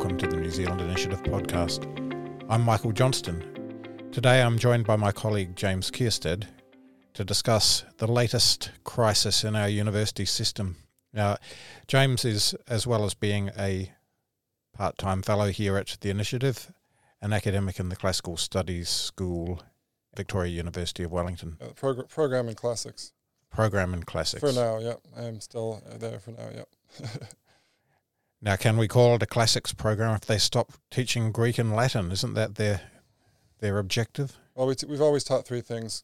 welcome to the New Zealand Initiative podcast. I'm Michael Johnston. Today I'm joined by my colleague James Kierstead to discuss the latest crisis in our university system. Now, James is, as well as being a part-time fellow here at the Initiative, an academic in the Classical Studies School, Victoria University of Wellington. Program in Classics. Program in Classics. For now, yeah. I'm still there for now, yeah. Now, can we call it a Classics program if they stop teaching Greek and Latin? Isn't that their objective? Well, we've always taught three things: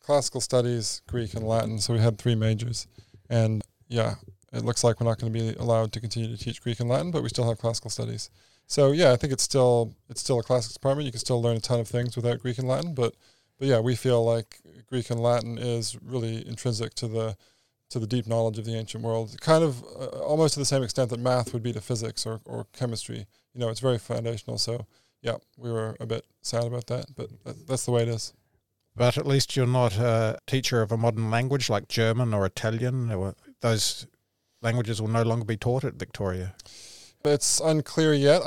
Classical Studies, Greek, and Latin. So we had three majors, and yeah, it looks like we're not going to be allowed to continue to teach Greek and Latin, but we still have Classical Studies. So yeah, I think it's still a Classics department. You can still learn a ton of things without Greek and Latin, but yeah, we feel like Greek and Latin is really intrinsic to the deep knowledge of the ancient world, kind of almost to the same extent that math would be to physics or chemistry. You know, it's very foundational. So yeah, we were a bit sad about that, but that's the way it is. But at least you're not a teacher of a modern language like German or Italian. Those languages will no longer be taught at Victoria. It's unclear yet.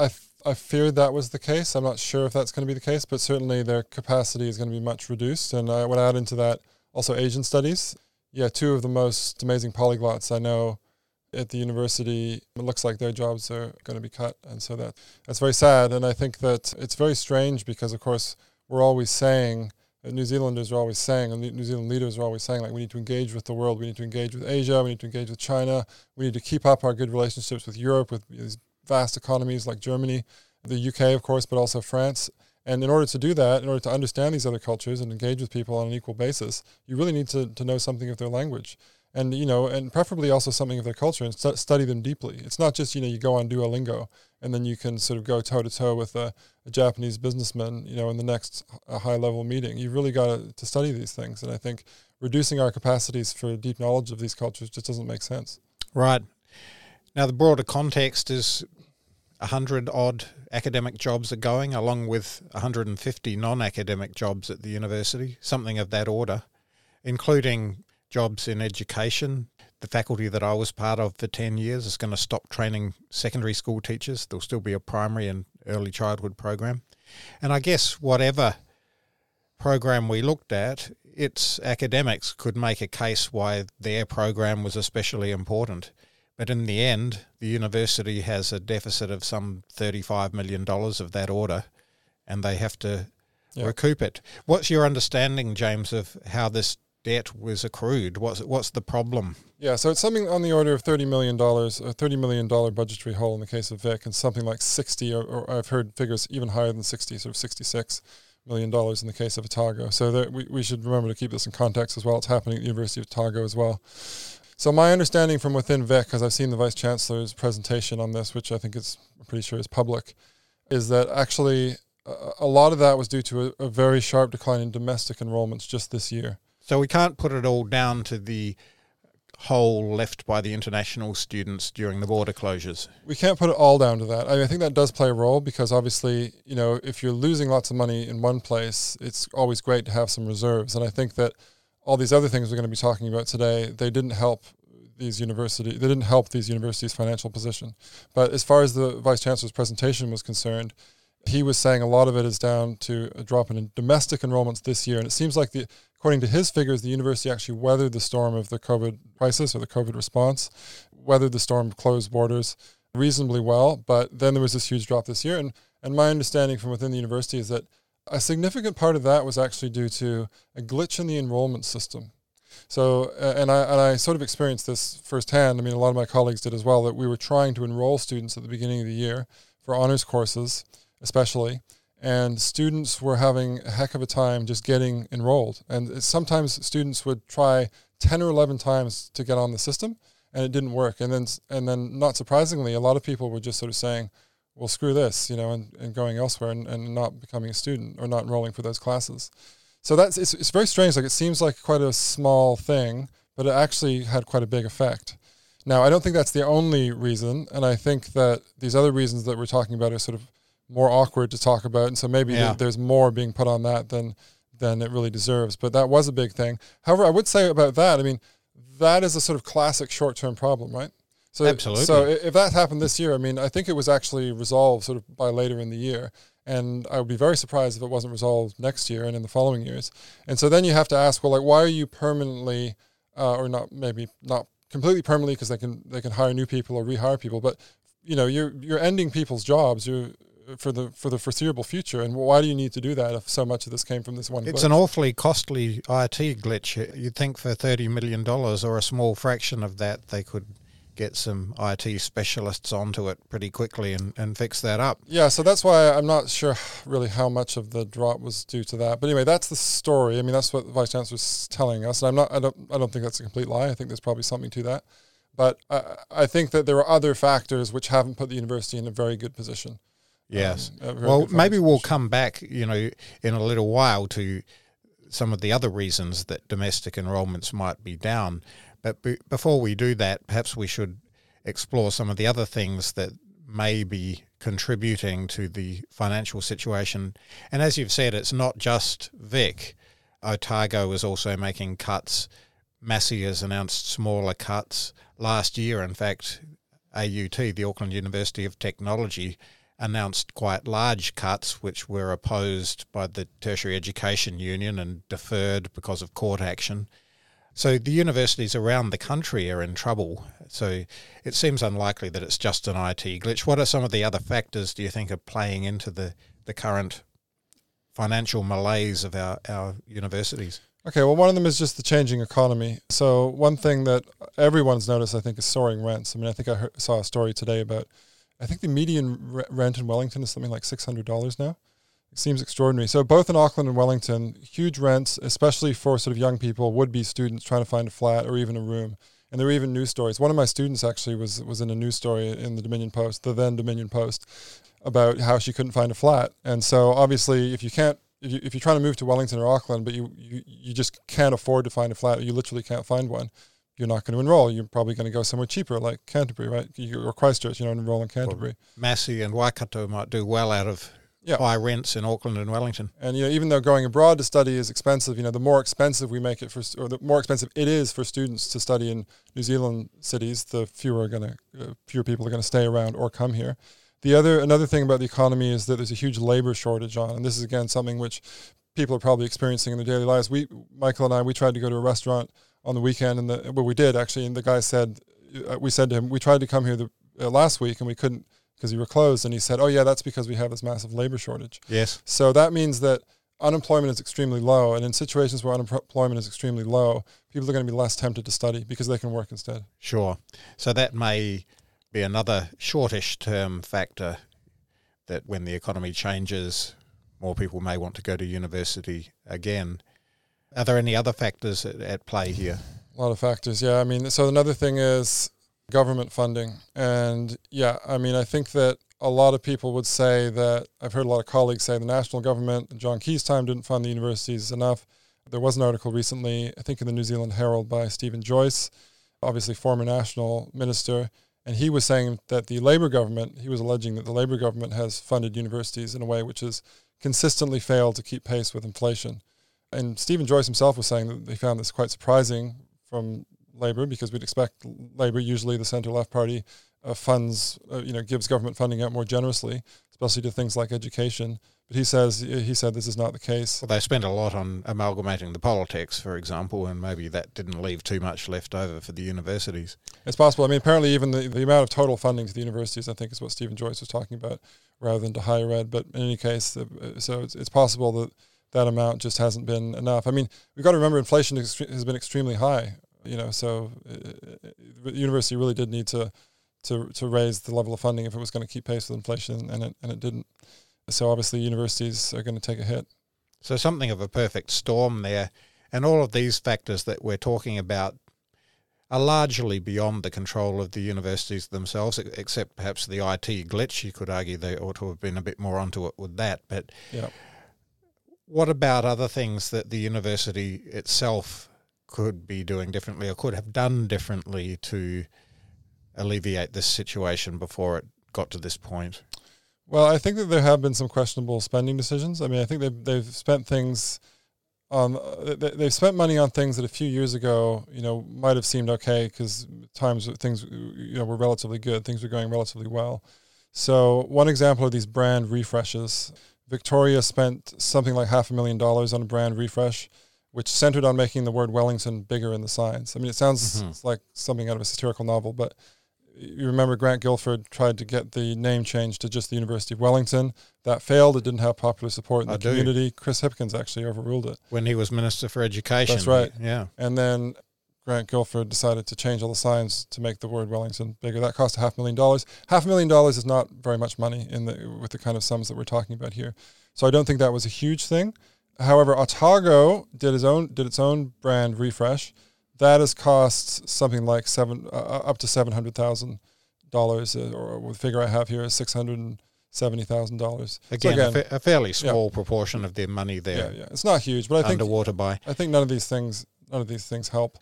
I feared that was the case. I'm not sure if that's going to be the case, but certainly their capacity is going to be much reduced. And I would add into that also Asian studies. Yeah, two of the most amazing polyglots I know at the university, it looks like their jobs are going to be cut. And so that's very sad. And I think that it's very strange because, of course, we're always saying, New Zealanders are always saying, and New Zealand leaders are always saying, like, we need to engage with the world, we need to engage with Asia, we need to engage with China, we need to keep up our good relationships with Europe, with these vast economies like Germany, the UK, of course, but also France. And in order to do that, in order to understand these other cultures and engage with people on an equal basis, you really need to know something of their language. And, you know, and preferably also something of their culture and study them deeply. It's not just, you know, you go on Duolingo and then you can sort of go toe-to-toe with a Japanese businessman, you know, in the next high-level meeting. You've really got to study these things. And I think reducing our capacities for deep knowledge of these cultures just doesn't make sense. Right. Now, the broader context is 100-odd academic jobs are going, along with 150 non-academic jobs at the university, something of that order, including jobs in education. The faculty that I was part of for 10 years is going to stop training secondary school teachers. There'll still be a primary and early childhood program. And I guess whatever program we looked at, its academics could make a case why their program was especially important. But in the end, the university has a deficit of some $35 million of that order, and they have to recoup it. What's your understanding, James, of how this debt was accrued? What's the problem? Yeah, so it's something on the order of $30 million, a $30 million budgetary hole in the case of Vic, and something like 60, or I've heard figures even higher than 60, sort of $66 million in the case of Otago. So there, we should remember to keep this in context as well. It's happening at the University of Otago as well. So my understanding from within VEC, because I've seen the Vice Chancellor's presentation on this, which I think I'm pretty sure is public, is that actually a lot of that was due to a very sharp decline in domestic enrollments just this year. So we can't put it all down to the hole left by the international students during the border closures. We can't put it all down to that. I think that does play a role because obviously, you know, if you're losing lots of money in one place, it's always great to have some reserves. And I think that all these other things we're going to be talking about today, they didn't help these universities' financial position. But as far as the Vice Chancellor's presentation was concerned, he was saying a lot of it is down to a drop in domestic enrollments this year. And it seems like, according to his figures, the university actually weathered the storm of the COVID crisis or the COVID response, weathered the storm of closed borders reasonably well. But then there was this huge drop this year. And my understanding from within the university is that a significant part of that was actually due to a glitch in the enrollment system. So, and I sort of experienced this firsthand. I mean, a lot of my colleagues did as well, that we were trying to enroll students at the beginning of the year for honors courses, especially, and students were having a heck of a time just getting enrolled. And sometimes students would try 10 or 11 times to get on the system, and it didn't work. And then not surprisingly, a lot of people were just sort of saying, well, screw this, you know, and going elsewhere and not becoming a student or not enrolling for those classes. So it's very strange. Like, it seems like quite a small thing, but it actually had quite a big effect. Now, I don't think that's the only reason, and I think that these other reasons that we're talking about are sort of more awkward to talk about, and so maybe there's more being put on that than it really deserves. But that was a big thing. However, I would say about that, I mean, that is a sort of classic short-term problem, right? So absolutely. So if that happened this year, I mean, I think it was actually resolved sort of by later in the year. And I would be very surprised if it wasn't resolved next year and in the following years. And so then you have to ask, well, like, why are you permanently, or not, maybe not completely permanently, because they can hire new people or rehire people, but you know, you're ending people's jobs. For the foreseeable future, and why do you need to do that if so much of this came from this one glitch? It's an awfully costly IT glitch. You'd think for $30 million or a small fraction of that, they could get some IT specialists onto it pretty quickly and fix that up. Yeah, so that's why I'm not sure really how much of the drop was due to that. But anyway, that's the story. I mean, that's what the Vice Chancellor's telling us, and I don't think that's a complete lie. I think there's probably something to that. But I think that there are other factors which haven't put the university in a very good position. Yes. Well, maybe we'll come back, you know, in a little while to some of the other reasons that domestic enrollments might be down. But before we do that, perhaps we should explore some of the other things that may be contributing to the financial situation. And as you've said, it's not just Vic. Otago is also making cuts. Massey has announced smaller cuts. Last year, in fact, AUT, the Auckland University of Technology, announced quite large cuts, which were opposed by the Tertiary Education Union and deferred because of court action. So the universities around the country are in trouble. So it seems unlikely that it's just an IT glitch. What are some of the other factors do you think are playing into the current financial malaise of our universities? Okay, well, one of them is just the changing economy. So one thing that everyone's noticed, I think, is soaring rents. I mean, I think I saw a story today about I think the median rent in Wellington is something like $600 now. It seems extraordinary. So both in Auckland and Wellington, huge rents, especially for sort of young people, would-be students trying to find a flat or even a room. And there were even news stories. One of my students actually was in a news story in the Dominion Post, the then Dominion Post, about how she couldn't find a flat. And so obviously if you're trying to move to Wellington or Auckland, but you just can't afford to find a flat, or you literally can't find one, you're not going to enroll. You're probably going to go somewhere cheaper, like Canterbury, right? Or Christchurch, you know, enroll in Canterbury. Well, Massey and Waikato might do well out of high rents in Auckland and Wellington. And, you know, even though going abroad to study is expensive, you know, the more expensive we make it for, or the more expensive it is for students to study in New Zealand cities, the fewer people are going to stay around or come here. Another thing about the economy is that there's a huge labor shortage and this is, again, something which people are probably experiencing in their daily lives. Michael and I tried to go to a restaurant on the weekend, we did actually, and the guy said, we said to him, we tried to come here last week and we couldn't because you were closed, and he said, oh yeah, that's because we have this massive labor shortage. Yes. So that means that unemployment is extremely low, and in situations where unemployment is extremely low, people are going to be less tempted to study because they can work instead. Sure. So that may be another shortish term factor, that when the economy changes, more people may want to go to university again. Are there any other factors at play here? A lot of factors, yeah. I mean, so another thing is government funding. And, yeah, I mean, I think that a lot of people would say that, I've heard a lot of colleagues say the national government in John Key's time didn't fund the universities enough. There was an article recently, I think in the New Zealand Herald, by Stephen Joyce, obviously former national minister, and he was saying that he was alleging that the Labour government has funded universities in a way which has consistently failed to keep pace with inflation. And Stephen Joyce himself was saying that they found this quite surprising from Labour, because we'd expect Labour, usually the centre-left party, gives government funding out more generously, especially to things like education. But he said this is not the case. Well, they spent a lot on amalgamating the politics, for example, and maybe that didn't leave too much left over for the universities. It's possible. I mean, apparently even the amount of total funding to the universities, I think, is what Stephen Joyce was talking about, rather than to higher ed. But in any case, so it's possible that that amount just hasn't been enough. I mean, we've got to remember inflation has been extremely high, you know, so the university really did need to raise the level of funding if it was going to keep pace with inflation, and it didn't. So obviously universities are going to take a hit. So something of a perfect storm there. And all of these factors that we're talking about are largely beyond the control of the universities themselves, except perhaps the IT glitch. You could argue they ought to have been a bit more onto it with that. But yeah. What about other things that the university itself could be doing differently or could have done differently to alleviate this situation before it got to this point? Well, I think that there have been some questionable spending decisions. I mean, I think they've spent things They've spent money on things that a few years ago, might have seemed okay because times things, were relatively good. Things were going relatively well. So one example are these brand refreshes. Victoria spent something like $500,000 on a brand refresh, which centered on making the word Wellington bigger in the signs. I mean, it sounds like something out of a satirical novel, but you remember Grant Guilford tried to get the name changed to just the University of Wellington. That failed. It didn't have popular support in the community. Chris Hipkins actually overruled it. When he was Minister for Education. That's right. Yeah. And then Grant Guilford decided to change all the signs to make the word Wellington bigger. That cost $500,000. $500,000 is not very much money with the kind of sums that we're talking about here. So I don't think that was a huge thing. However, Otago did its own brand refresh. That has cost something like up to $700,000, or the figure I have here is $670,000. Again, a fairly small proportion of their money there. Yeah, it's not huge, but I think underwater by. I think none of these things help.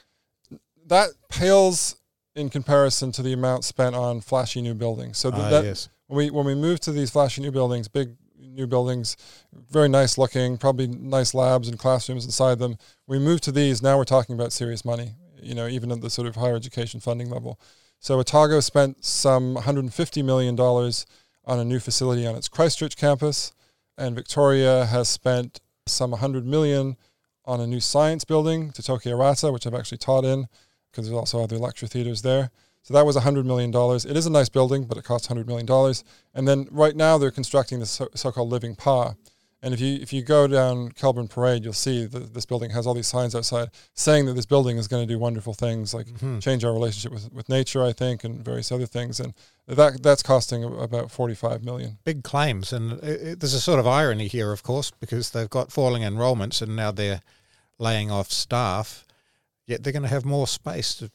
That pales in comparison to the amount spent on flashy new buildings. So when we move to these flashy new buildings, big new buildings, very nice looking, probably nice labs and classrooms inside them. We move to these, now we're talking about serious money, even at the sort of higher education funding level. So Otago spent some $150 million on a new facility on its Christchurch campus, and Victoria has spent some $100 million on a new science building, Tōtoki Arata, which I've actually taught in, because there's also other lecture theaters there. So that was $100 million. It is a nice building, but it costs $100 million. And then right now they're constructing this so-called living PA. And if you go down Kelburn Parade, you'll see that this building has all these signs outside saying that this building is going to do wonderful things, like change our relationship with nature, I think, and various other things. And that's costing about $45 million. Big claims. And there's a sort of irony here, of course, because they've got falling enrollments and now they're laying off staff, yet they're going to have more space to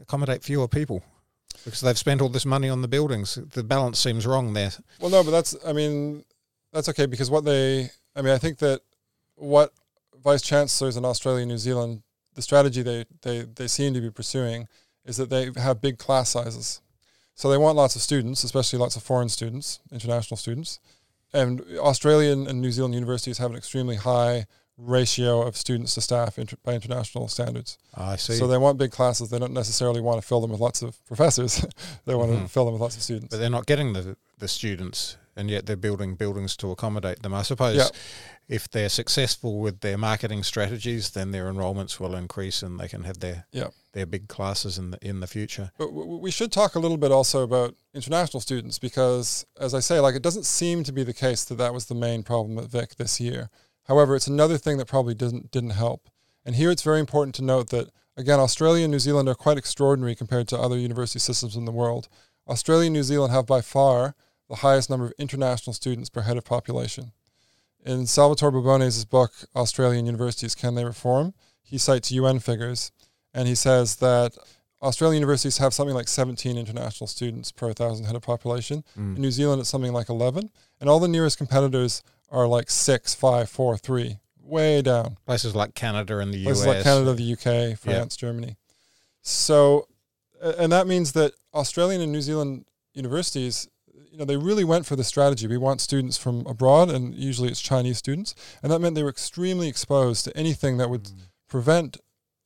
accommodate fewer people because they've spent all this money on the buildings. The balance seems wrong there. Well, no, but that's okay because I think that what Vice Chancellors in Australia and New Zealand, the strategy they seem to be pursuing is that they have big class sizes. So they want lots of students, especially lots of foreign students, international students. And Australian and New Zealand universities have an extremely high ratio of students to staff by international standards. I see. So they want big classes. They don't necessarily want to fill them with lots of professors. They want to fill them with lots of students. But they're not getting the students, and yet they're building buildings to accommodate them. I suppose if they're successful with their marketing strategies, then their enrollments will increase and they can have their big classes in the future. But we should talk a little bit also about international students because, as I say, it doesn't seem to be the case that was the main problem at Vic this year. However, it's another thing that probably didn't help. And here it's very important to note that, again, Australia and New Zealand are quite extraordinary compared to other university systems in the world. Australia and New Zealand have by far the highest number of international students per head of population. In Salvatore Babones' book, Australian Universities, Can They Reform?, he cites UN figures, and he says that Australian universities have something like 17 international students per 1,000 head of population. In New Zealand, it's something like 11. And all the nearest competitors are 6, 5, 4, 3, way down. Places like Canada and the US. Places like Canada, the UK, France, Germany. So, and that means that Australian and New Zealand universities, they really went for the strategy. We want students from abroad, and usually it's Chinese students. And that meant they were extremely exposed to anything that would prevent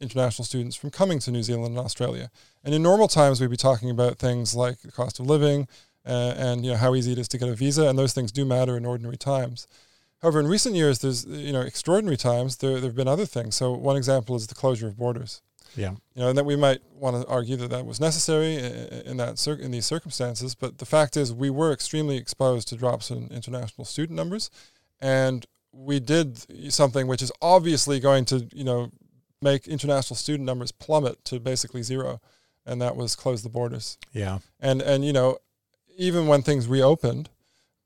international students from coming to New Zealand and Australia. And in normal times, we'd be talking about things like the cost of living, and how easy it is to get a visa, and those things do matter in ordinary times. However, in recent years, there's extraordinary times. There have been other things. So one example is the closure of borders. Yeah, and that we might want to argue that was necessary in these circumstances. But the fact is, we were extremely exposed to drops in international student numbers, and we did something which is obviously going to make international student numbers plummet to basically zero, and that was close the borders. Yeah, and Even when things reopened,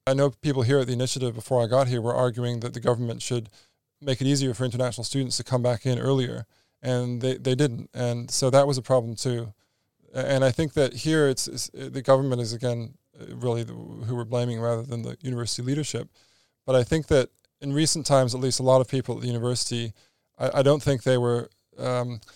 I know people here at the initiative before I got here were arguing that the government should make it easier for international students to come back in earlier, and they didn't. And so that was a problem too. And I think that here it's the government is, again, really who we're blaming rather than the university leadership. But I think that in recent times, at least a lot of people at the university, I don't think they were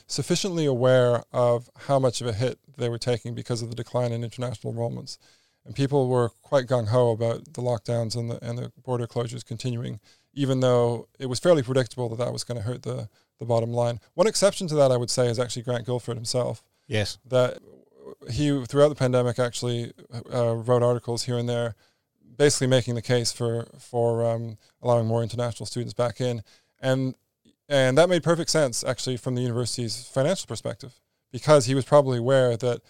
sufficiently aware of how much of a hit they were taking because of the decline in international enrollments. And people were quite gung-ho about the lockdowns and the border closures continuing, even though it was fairly predictable that that was going to hurt the bottom line. One exception to that, I would say, is actually Grant Guilford himself. Yes. That he, throughout the pandemic, actually wrote articles here and there, basically making the case for allowing more international students back in. And that made perfect sense, actually, from the university's financial perspective, because he was probably aware that,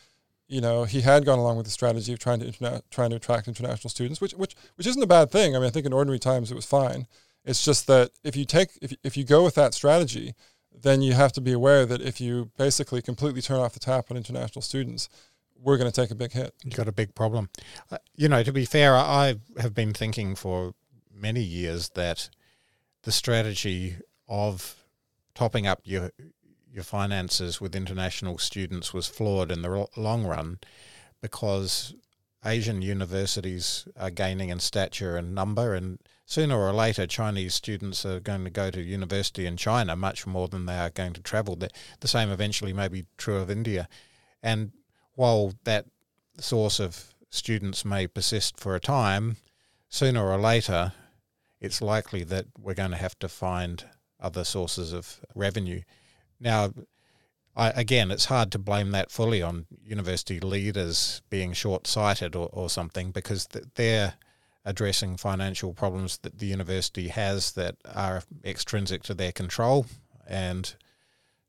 you know, he had gone along with the strategy of trying to attract international students, which isn't a bad thing. I mean, I think in ordinary times it was fine. It's just that if you go with that strategy, then you have to be aware that if you basically completely turn off the tap on international students, we're going to take a big hit. You've got a big problem. You know, to be fair, I have been thinking for many years that the strategy of topping up your finances with international students was flawed in the long run, because Asian universities are gaining in stature and number, and sooner or later Chinese students are going to go to university in China much more than they are going to travel. The same eventually may be true of India. And while that source of students may persist for a time, sooner or later it's likely that we're going to have to find other sources of revenue. Now, again, it's hard to blame that fully on university leaders being short-sighted or something, because they're addressing financial problems that the university has that are extrinsic to their control and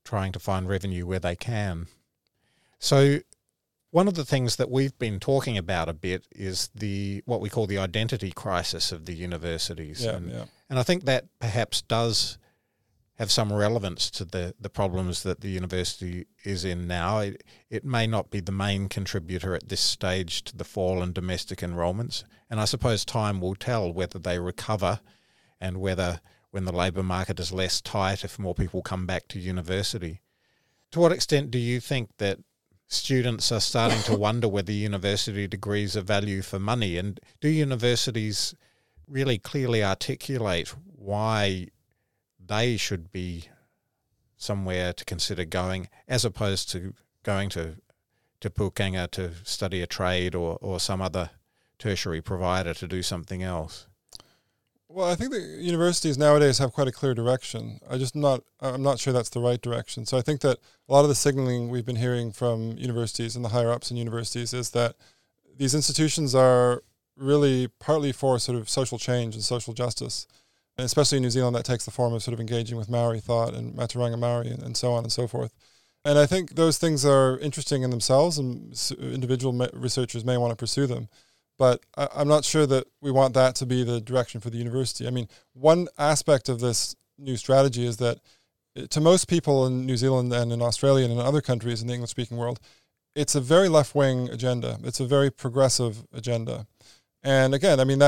trying to find revenue where they can. So one of the things that we've been talking about a bit is what we call the identity crisis of the universities. And I think that perhaps does have some relevance to the problems that the university is in now. It may not be the main contributor at this stage to the fall in domestic enrolments, and I suppose time will tell whether they recover and whether, when the labour market is less tight, if more people come back to university. To what extent do you think that students are starting to wonder whether university degrees are value for money, and do universities really clearly articulate why they should be somewhere to consider going, as opposed to going to Pukanga to study a trade or some other tertiary provider to do something else? Well, I think that universities nowadays have quite a clear direction. I'm not sure that's the right direction. So I think that a lot of the signaling we've been hearing from universities and the higher ups in universities is that these institutions are really partly for sort of social change and social justice. And especially in New Zealand, that takes the form of sort of engaging with Maori thought and Maturanga Maori and so on and so forth. And I think those things are interesting in themselves, and individual researchers may want to pursue them. But I'm not sure that we want that to be the direction for the university. I mean, one aspect of this new strategy is that to most people in New Zealand and in Australia and in other countries in the English-speaking world, it's a very left-wing agenda. It's a very progressive agenda. And again, I mean,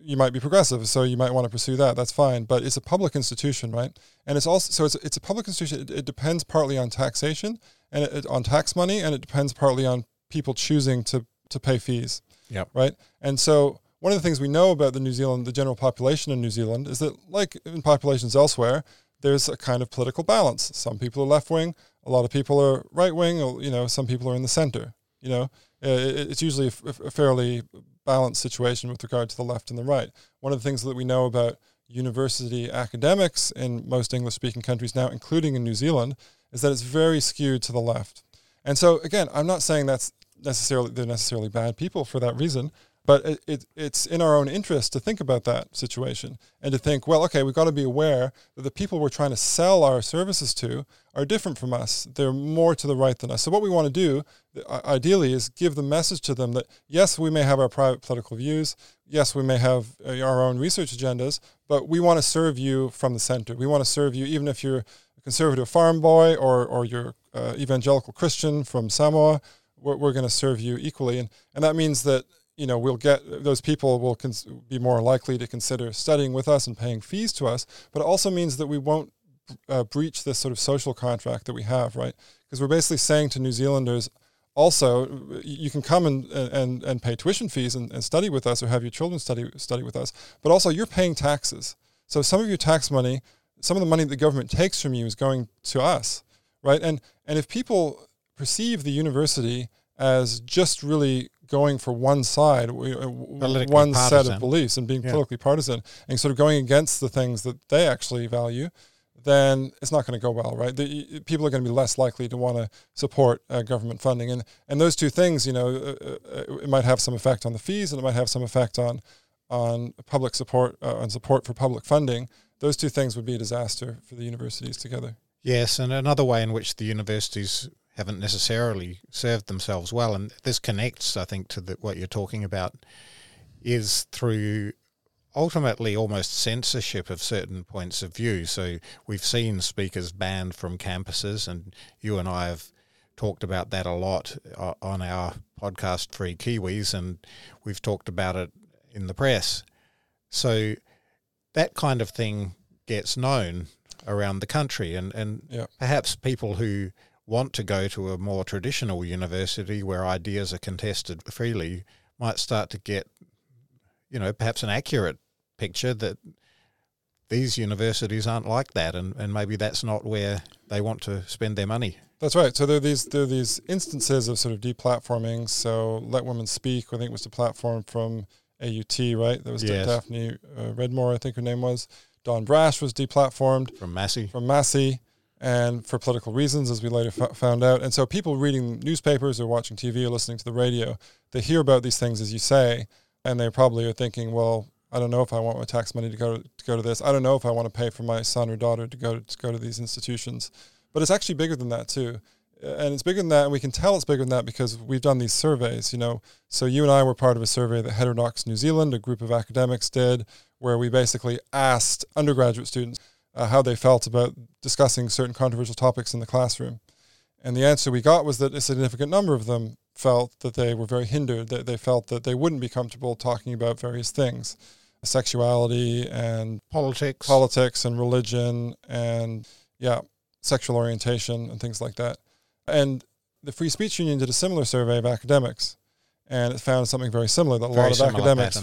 you might be progressive, so you might want to pursue that. That's fine, but it's a public institution, right? And it's also it's a public institution. It depends partly on taxation and on tax money, and it depends partly on people choosing to pay fees. Yep. Right. And so one of the things we know about the general population in New Zealand is that, like in populations elsewhere, there's a kind of political balance. Some people are left wing, a lot of people are right wing. You know, some people are in the center. You know, it's usually a fairly balanced situation with regard to the left and the right. One of the things that we know about university academics in most English-speaking countries now, including in New Zealand, is that it's very skewed to the left. And so, again, I'm not saying that's they're necessarily bad people for that reason, but it's in our own interest to think about that situation and to think, well, okay, we've got to be aware that the people we're trying to sell our services to are different from us. They're more to the right than us. So what we want to do, ideally, is give the message to them that, yes, we may have our private political views, yes, we may have our own research agendas, but we want to serve you from the center. We want to serve you even if you're a conservative farm boy or you're evangelical Christian from Samoa. We're going to serve you equally. And that means that, you know, those people will be more likely to consider studying with us and paying fees to us, but it also means that we won't breach this sort of social contract that we have, right? Because we're basically saying to New Zealanders, also, you can come and pay tuition fees and study with us, or have your children study with us, but also you're paying taxes. So some of your tax money, some of the money that the government takes from you is going to us, right? And if people perceive the university as just really going for one side, one set of beliefs and being politically partisan and sort of going against the things that they actually value, then it's not going to go well, right? People are going to be less likely to want to support government funding. And those two things, you know, it might have some effect on the fees and it might have some effect on public support, on support for public funding. Those two things would be a disaster for the universities together. Yes, and another way in which the universities haven't necessarily served themselves well, and this connects, I think, to what you're talking about, is through ultimately almost censorship of certain points of view. So we've seen speakers banned from campuses, and you and I have talked about that a lot on our podcast, Free Kiwis, and we've talked about it in the press. So that kind of thing gets known around the country, and perhaps people who want to go to a more traditional university where ideas are contested freely might start to get, you know, perhaps an accurate picture that these universities aren't like that, and maybe that's not where they want to spend their money. That's right. So there are these instances of sort of deplatforming. So Let Women Speak, I think, was the platform from AUT, right? That was Daphne Redmore, I think her name was. Don Brash was deplatformed. From Massey. And for political reasons, as we later found out. And so people reading newspapers or watching TV or listening to the radio, they hear about these things, as you say, and they probably are thinking, well, I don't know if I want my tax money to go to this. I don't know if I want to pay for my son or daughter to go to these institutions. But it's actually bigger than that too. And it's bigger than that, and we can tell it's bigger than that because we've done these surveys, you know. So you and I were part of a survey that Heterodox New Zealand, a group of academics, did, where we basically asked undergraduate students how they felt about discussing certain controversial topics in the classroom. And the answer we got was that a significant number of them felt that they were very hindered, that they felt that they wouldn't be comfortable talking about various things, sexuality and politics and religion and, sexual orientation and things like that. And the Free Speech Union did a similar survey of academics, and it found something very similar, that a lot of academics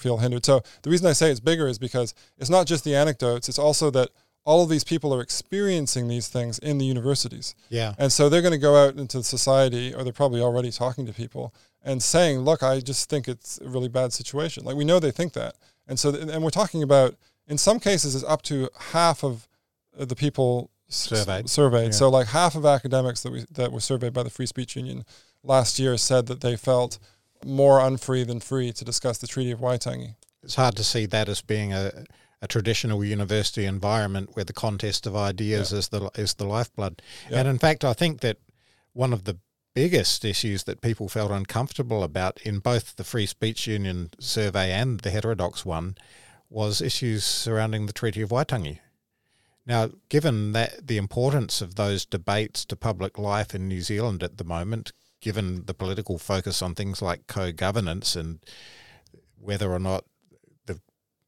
feel hindered. So the reason I say it's bigger is because it's not just the anecdotes, it's also that all of these people are experiencing these things in the universities. Yeah. And so they're going to go out into society, or they're probably already talking to people, and saying, look, I just think it's a really bad situation. Like, we know they think that. And so, and we're talking about, in some cases, it's up to half of the people surveyed. Yeah. So like half of academics that were surveyed by the Free Speech Union last year said that they felt more unfree than free to discuss the Treaty of Waitangi. It's hard to see that as being a traditional university environment where the contest of ideas is the lifeblood. Yeah. And in fact, I think that one of the biggest issues that people felt uncomfortable about in both the Free Speech Union survey and the Heterodox one was issues surrounding the Treaty of Waitangi. Now, given that the importance of those debates to public life in New Zealand at the moment, given the political focus on things like co-governance and whether or not the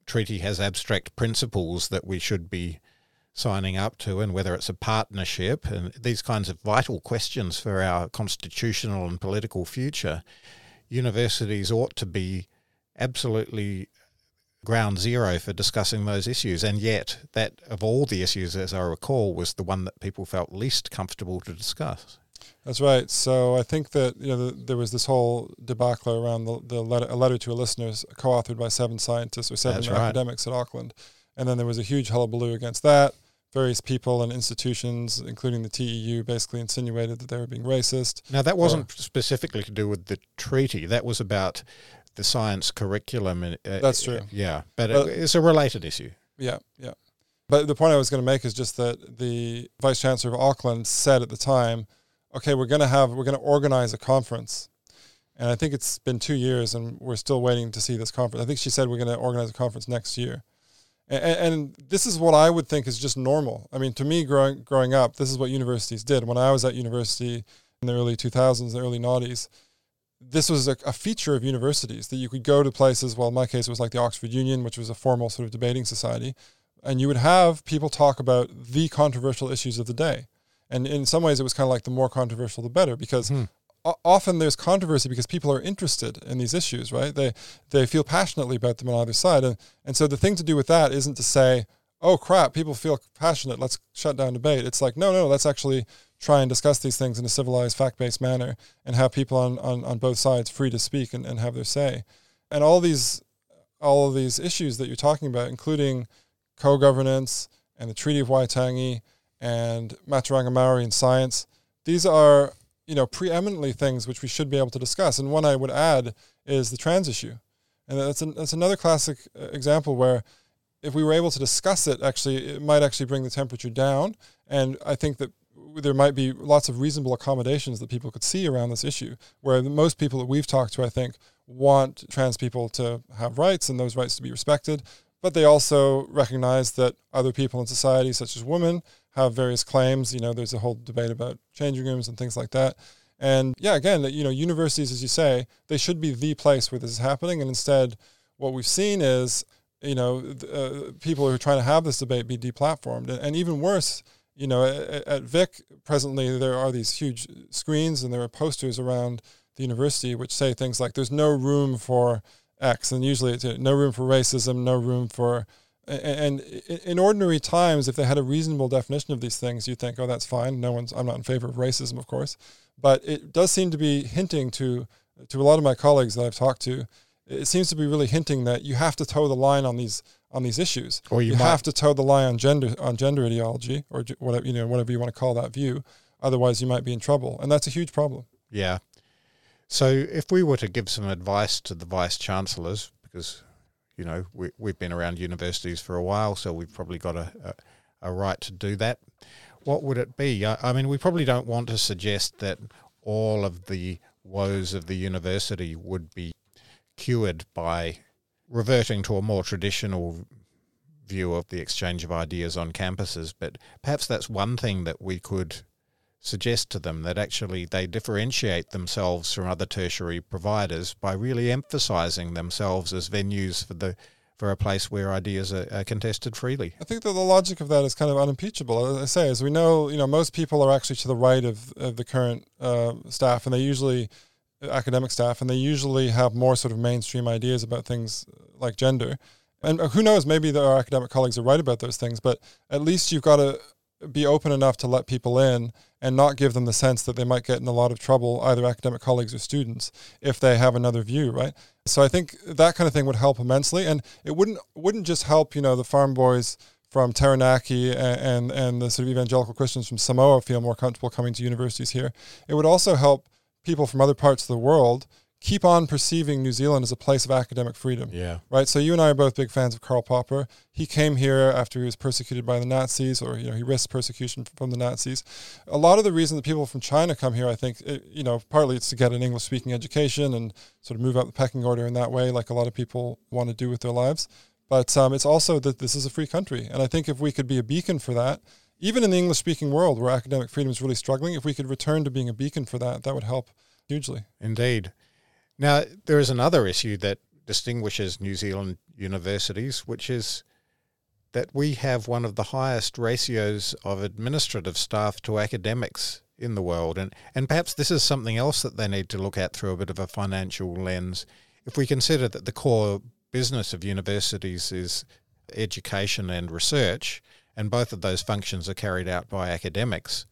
treaty has abstract principles that we should be signing up to and whether it's a partnership and these kinds of vital questions for our constitutional and political future, universities ought to be absolutely ground zero for discussing those issues. And yet that, of all the issues, as I recall, was the one that people felt least comfortable to discuss. That's right. So I think that, you know, there was this whole debacle around the letter to a listener co-authored by seven scientists or seven academics at Auckland. And then there was a huge hullabaloo against that. Various people and institutions, including the TEU, basically insinuated that they were being racist. Now, that wasn't specifically to do with the treaty. That was about the science curriculum. That's true. Yeah, but it's a related issue. Yeah, yeah. But the point I was going to make is just that the Vice Chancellor of Auckland said at the time, okay, we're going to organize a conference. And I think it's been 2 years and we're still waiting to see this conference. I think she said we're going to organize a conference next year. And this is what I would think is just normal. I mean, to me, growing up, this is what universities did. When I was at university in the early 2000s, the early noughties, this was a feature of universities, that you could go to places, well, in my case, it was like the Oxford Union, which was a formal sort of debating society, and you would have people talk about the controversial issues of the day. And in some ways, it was kind of like the more controversial, the better, because often there's controversy because people are interested in these issues, right? They feel passionately about them on either side. And so the thing to do with that isn't to say, oh, crap, people feel passionate, let's shut down debate. It's like, no, let's actually try and discuss these things in a civilized, fact-based manner and have people on both sides free to speak and have their say. And all of these issues that you're talking about, including co-governance and the Treaty of Waitangi and Maturanga Maori and science, these are, preeminently things which we should be able to discuss. And one I would add is the trans issue. And that's another classic example where if we were able to discuss it, actually, it might actually bring the temperature down. And I think that there might be lots of reasonable accommodations that people could see around this issue, where most people that we've talked to, I think, want trans people to have rights and those rights to be respected. But they also recognize that other people in society, such as women, have various claims. There's a whole debate about changing rooms and things like that. And universities, as you say, they should be the place where this is happening. And instead, what we've seen is, people who are trying to have this debate be deplatformed. And even worse, at Vic presently, there are these huge screens and there are posters around the university which say things like, there's no room for X. And usually it's no room for racism, no room for... And in ordinary times, if they had a reasonable definition of these things, you'd think, oh, that's fine. I'm not in favor of racism, of course. But it does seem to be hinting to a lot of my colleagues that I've talked to, it seems to be really hinting that you have to toe the line on these issues. Or you have to toe the line on gender ideology, or whatever, whatever you want to call that view. Otherwise, you might be in trouble. And that's a huge problem. Yeah. So if we were to give some advice to the Vice Chancellors, because... we've been around universities for a while, so we've probably got a right to do that. What would it be? I mean, we probably don't want to suggest that all of the woes of the university would be cured by reverting to a more traditional view of the exchange of ideas on campuses, but perhaps that's one thing that we could suggest to them, that actually they differentiate themselves from other tertiary providers by really emphasising themselves as venues for a place where ideas are contested freely. I think that the logic of that is kind of unimpeachable. As I say, as we know, most people are actually to the right of the current staff, and they usually, academic staff, and they usually have more sort of mainstream ideas about things like gender. And who knows, maybe our academic colleagues are right about those things, but at least you've got to be open enough to let people in and not give them the sense that they might get in a lot of trouble, either academic colleagues or students, if they have another view, right? So I think that kind of thing would help immensely. And it wouldn't just help, the farm boys from Taranaki and the sort of evangelical Christians from Samoa feel more comfortable coming to universities here. It would also help people from other parts of the world keep on perceiving New Zealand as a place of academic freedom. Yeah. Right? So you and I are both big fans of Karl Popper. He came here after he was persecuted by the Nazis, or, he risked persecution from the Nazis. A lot of the reason that people from China come here, I think, partly it's to get an English-speaking education and sort of move up the pecking order in that way, like a lot of people want to do with their lives. But it's also that this is a free country. And I think if we could be a beacon for that, even in the English-speaking world where academic freedom is really struggling, if we could return to being a beacon for that, that would help hugely. Indeed. Now, there is another issue that distinguishes New Zealand universities, which is that we have one of the highest ratios of administrative staff to academics in the world. And perhaps this is something else that they need to look at through a bit of a financial lens. If we consider that the core business of universities is education and research, and both of those functions are carried out by academics,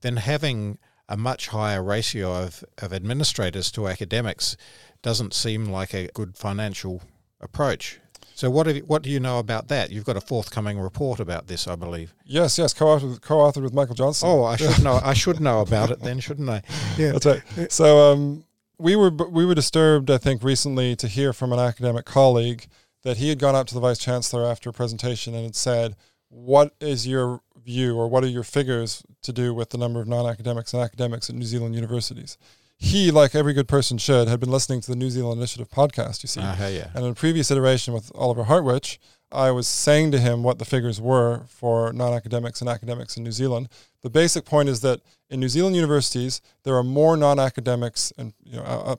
then having a much higher ratio of administrators to academics doesn't seem like a good financial approach. So what do you know about that? You've got a forthcoming report about this, I believe. Yes, co-authored with Michael Johnson. Oh, I should know. I should know about it then, shouldn't I? Yeah, that's right. So we were disturbed, I think, recently to hear from an academic colleague that he had gone up to the Vice Chancellor after a presentation and had said, "What is your view, or what are your figures to do with the number of non-academics and academics at New Zealand universities?" He, like every good person should, had been listening to the New Zealand Initiative podcast, you see. Yeah. And in a previous iteration with Oliver Hartwich, I was saying to him what the figures were for non-academics and academics in New Zealand. The basic point is that in New Zealand universities, there are more non-academics and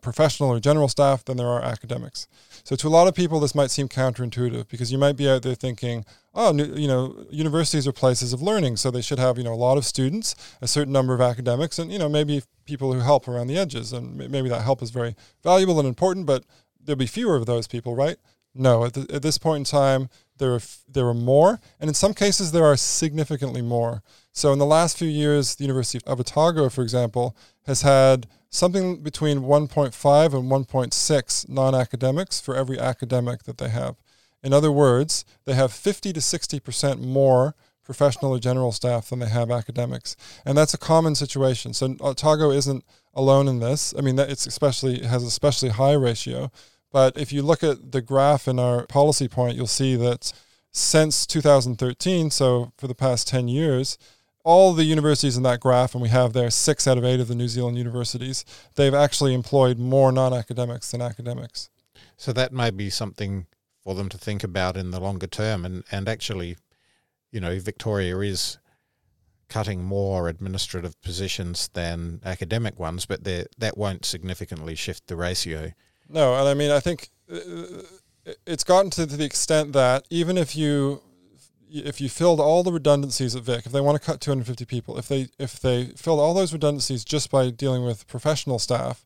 professional or general staff than there are academics. So to a lot of people, this might seem counterintuitive, because you might be out there thinking, universities are places of learning, so they should have, a lot of students, a certain number of academics, and, maybe people who help around the edges. And maybe that help is very valuable and important, but there'll be fewer of those people, right? No, at this point in time, there are more, and in some cases, there are significantly more. So in the last few years, the University of Otago, for example, has had something between 1.5 and 1.6 non-academics for every academic that they have. In other words, they have 50 to 60% more professional or general staff than they have academics. And that's a common situation. So Otago isn't alone in this. I mean, it has especially high ratio. But if you look at the graph in our policy point, you'll see that since 2013, so for the past 10 years, all the universities in that graph, and we have there 6 out of 8 of the New Zealand universities, they've actually employed more non-academics than academics. So that may be something for them to think about in the longer term. And actually, you know, Victoria is cutting more administrative positions than academic ones, but that won't significantly shift the ratio. No, and I mean, I think it's gotten to the extent that even if you filled all the redundancies at Vic, if they want to cut 250 people, if they filled all those redundancies just by dealing with professional staff,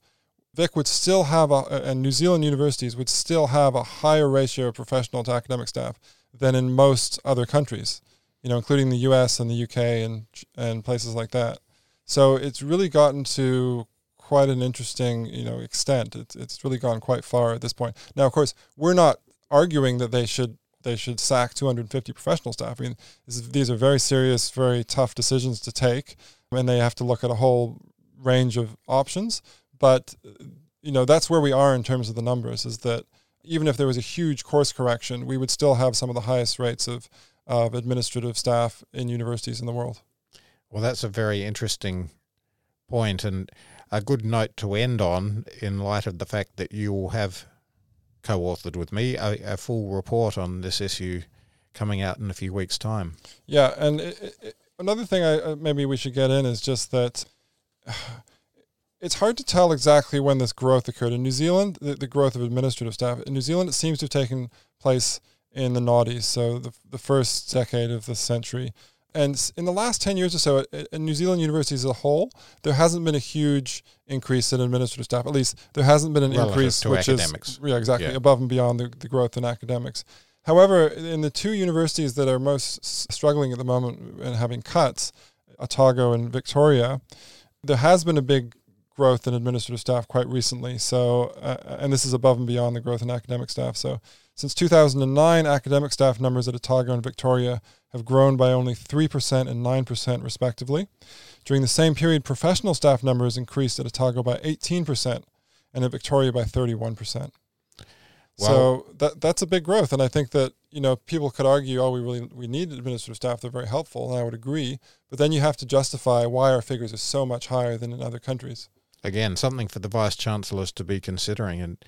Vic would still have and New Zealand universities would still have a higher ratio of professional to academic staff than in most other countries, you know, including the US and the UK and places like that. So it's really gotten to quite an interesting, you know, extent. It's really gone quite far at this point. Now, of course, we're not arguing that they should sack 250 professional staff. I mean, these are very serious, very tough decisions to take, and they have to look at a whole range of options. But, you know, that's where we are in terms of the numbers, is that even if there was a huge course correction, we would still have some of the highest rates of administrative staff in universities in the world. Well, that's a very interesting point, and a good note to end on, in light of the fact that you will have co-authored with me a full report on this issue coming out in a few weeks' time. Yeah, and another thing maybe we should get in is just that it's hard to tell exactly when this growth occurred. In New Zealand, the growth of administrative staff, in New Zealand it seems to have taken place in the noughties, so the first decade of the century. And in the last 10 years or so, in New Zealand universities as a whole, there hasn't been a huge increase in administrative staff. At least there hasn't been an increase, which is above and beyond the growth in academics. However, in the two universities that are most struggling at the moment and having cuts, Otago and Victoria, there has been a big growth in administrative staff quite recently. So, and this is above and beyond the growth in academic staff. So since 2009, academic staff numbers at Otago and Victoria have grown by only 3% and 9% respectively. During the same period, professional staff numbers increased at Otago by 18% and at Victoria by 31%. Wow. So that's a big growth. And I think that, you know, people could argue, we need administrative staff. They're very helpful. And I would agree. But then you have to justify why our figures are so much higher than in other countries. Again, something for the Vice Chancellors to be considering. And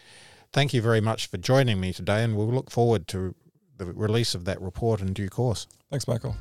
thank you very much for joining me today. And we'll look forward to the release of that report in due course. Thanks, Michael.